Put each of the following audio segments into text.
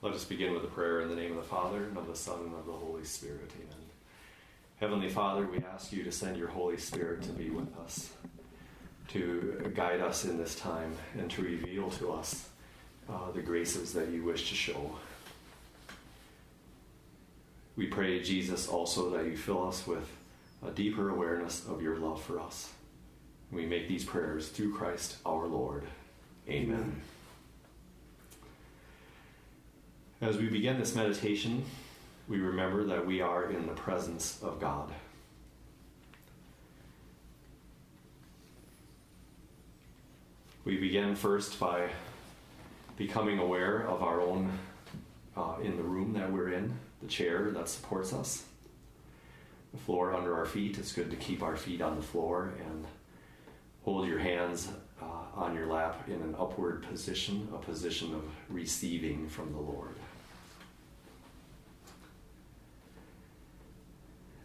Let us begin with a prayer in the name of the Father, and of the Son, and of the Holy Spirit. Amen. Heavenly Father, we ask you to send your Holy Spirit to be with us, to guide us in this time, and to reveal to us the graces that you wish to show. We pray, Jesus, also that you fill us with a deeper awareness of your love for us. We make these prayers through Christ our Lord. Amen. As we begin this meditation, we remember that we are in the presence of God. We begin first by becoming aware of our own, in the room that we're in, the chair that supports us, the floor under our feet. It's good to keep our feet on the floor and hold your hands on your lap in an upward position, a position of receiving from the Lord.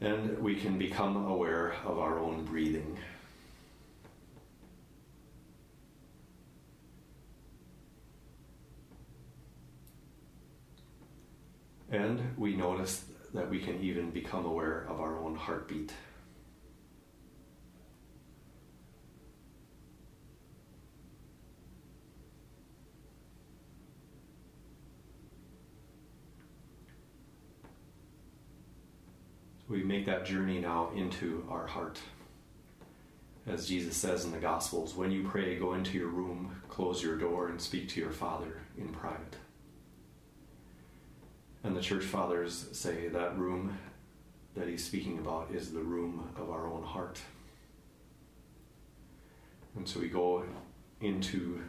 And we can become aware of our own breathing. And we notice that we can even become aware of our own heartbeat. So we make that journey now into our heart. As Jesus says in the Gospels, when you pray, go into your room, close your door, and speak to your Father in private. And the church fathers say that room that he's speaking about is the room of our own heart. And so we go into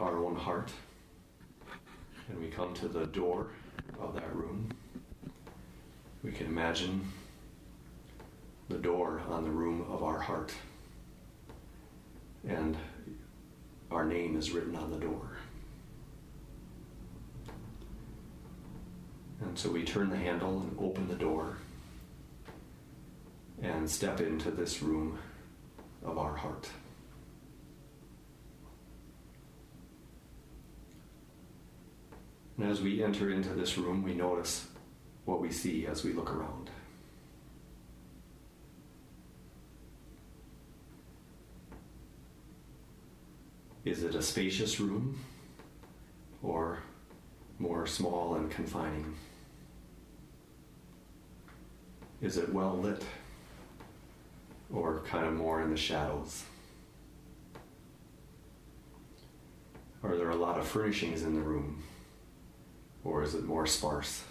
our own heart, and we come to the door of that room. We can imagine the door on the room of our heart, and our name is written on the door. And so we turn the handle and open the door and step into this room of our heart. And as we enter into this room, we notice what we see as we look around. Is it a spacious room, or more small and confining? Is it well lit, or kind of more in the shadows? Are there a lot of furnishings in the room, or is it more sparse?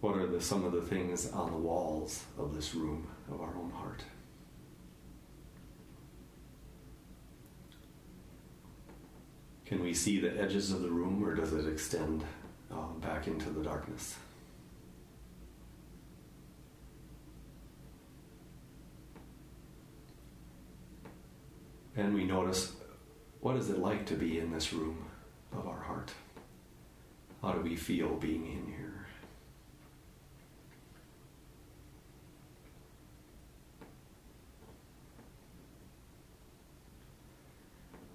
What are some of the things on the walls of this room of our own heart? Can we see the edges of the room, or does it extend back into the darkness? And we notice, what is it like to be in this room of our heart? How do we feel being in here?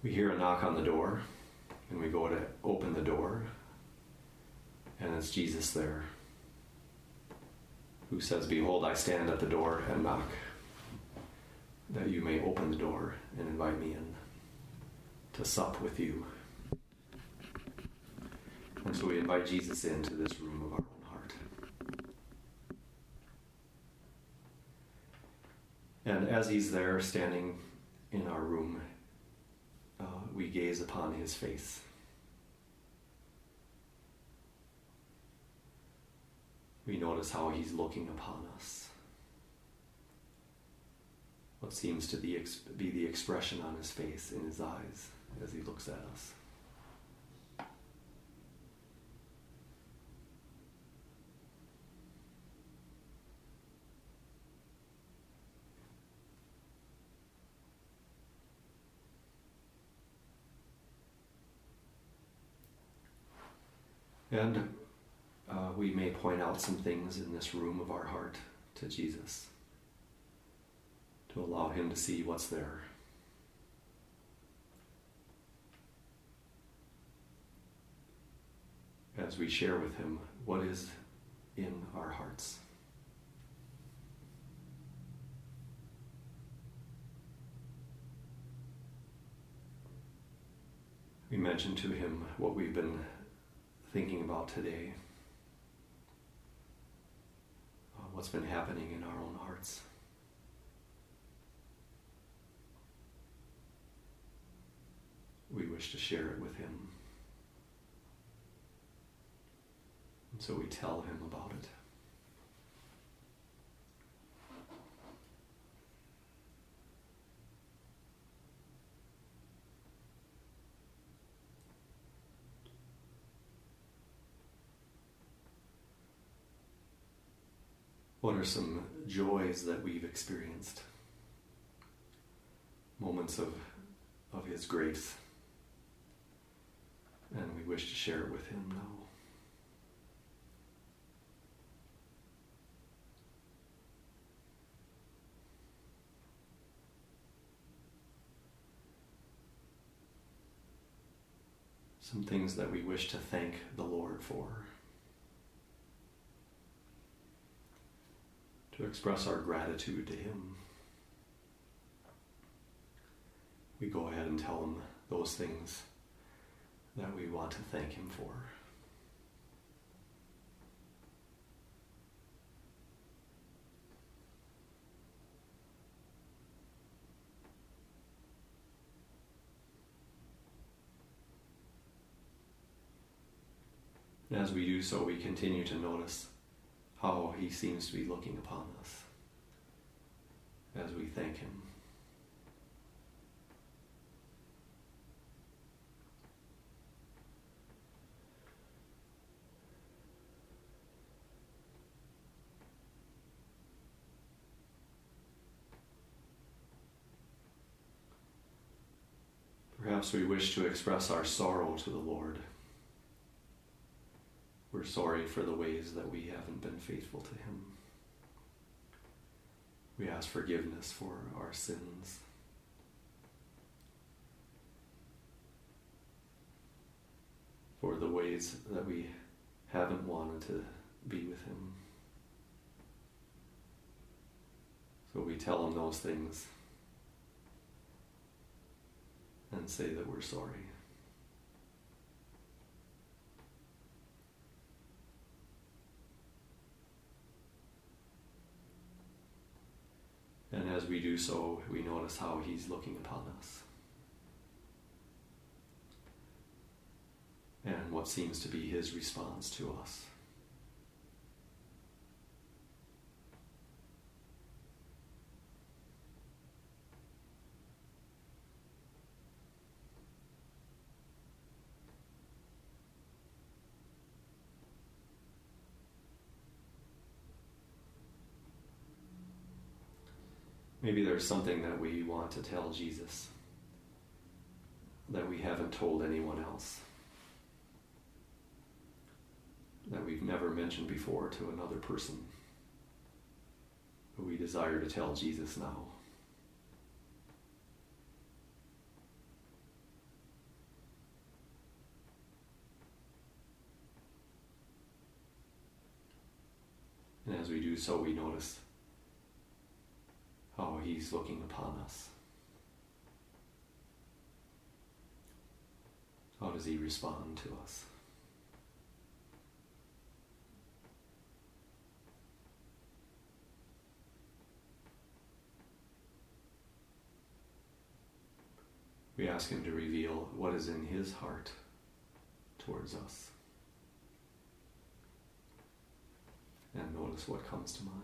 We hear a knock on the door, and we go to open the door, and it's Jesus there, who says, "Behold, I stand at the door and knock, that you may open the door and invite me in to sup with you." And so we invite Jesus into this room of our own heart. And as he's there standing in our room, we gaze upon his face. We notice how he's looking upon us. What seems to be the expression on his face, in his eyes, as he looks at us. And we may point out some things in this room of our heart to Jesus, to allow him to see what's there. as we share with him what is in our hearts. We mention to him what we've been thinking about today, what's been happening in our own hearts. We wish to share it with him. And so we tell him about it. What are some joys that we've experienced? Moments of his grace. And we wish to share it with him now. Some things that we wish to thank the Lord for. To express our gratitude to him. We go ahead and tell him those things that we want to thank him for. And as we do so, we continue to notice how he seems to be looking upon us as we thank him. Perhaps we wish to express our sorrow to the Lord. We're sorry for the ways that we haven't been faithful to him. We ask forgiveness for our sins. For the ways that we haven't wanted to be with him. So we tell him those things and say that we're sorry. And as we do so, we notice how he's looking upon us. And what seems to be his response to us. Maybe there's something that we want to tell Jesus that we haven't told anyone else, that we've never mentioned before to another person, but we desire to tell Jesus now. And as we do so, we notice how he's looking upon us. How does he respond to us? We ask him to reveal what is in his heart towards us. And notice what comes to mind.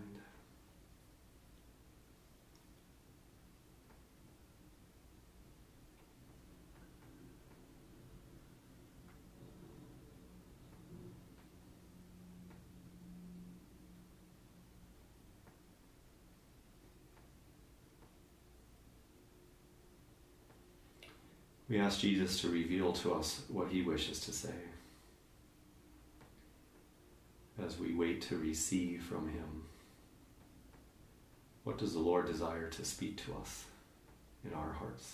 We ask Jesus to reveal to us what he wishes to say as we wait to receive from him. What does the Lord desire to speak to us in our hearts?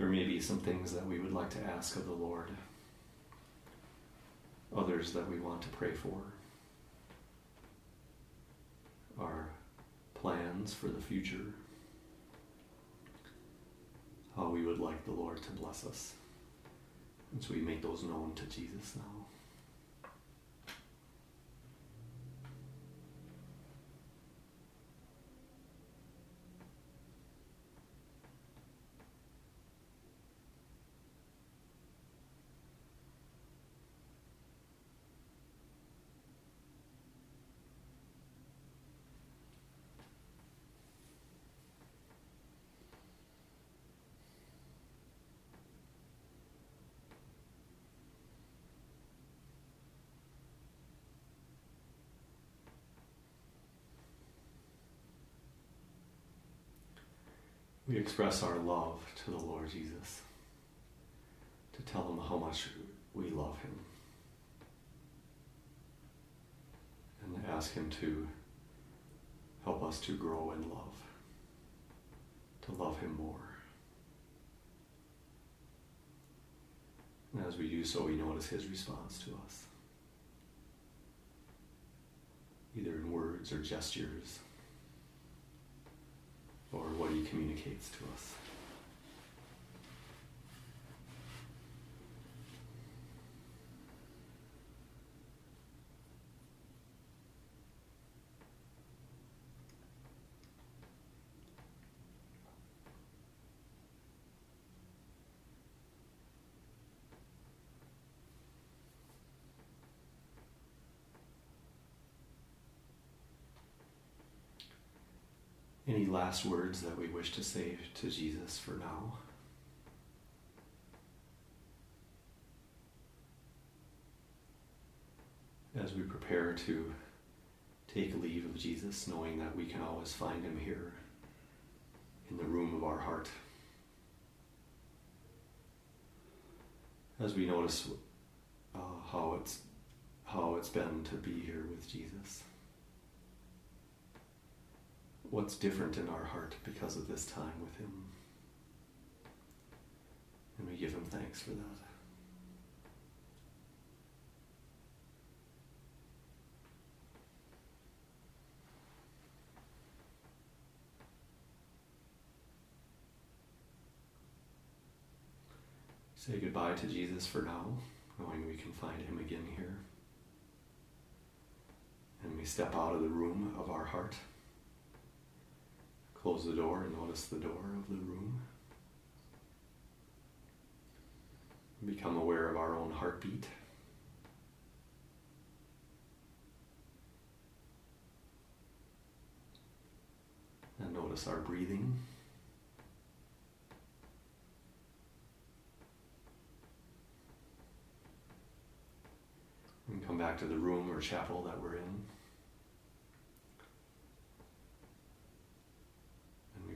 There may be some things that we would like to ask of the Lord, others that we want to pray for, our plans for the future, how we would like the Lord to bless us. And so we make those known to Jesus now. We express our love to the Lord Jesus, to tell him how much we love him, and ask him to help us to grow in love, to love him more. And as we do so, we notice his response to us, either in words or gestures, or what he communicates to us. Any last words that we wish to say to Jesus for now? As we prepare to take leave of Jesus, knowing that we can always find him here in the room of our heart. as we notice how it's been to be here with Jesus. What's different in our heart because of this time with him? And we give him thanks for that. Say goodbye to Jesus for now, knowing we can find him again here. And we step out of the room of our heart. Close the door and notice the door of the room. Become aware of our own heartbeat. And notice our breathing. And come back to the room or chapel that we're in.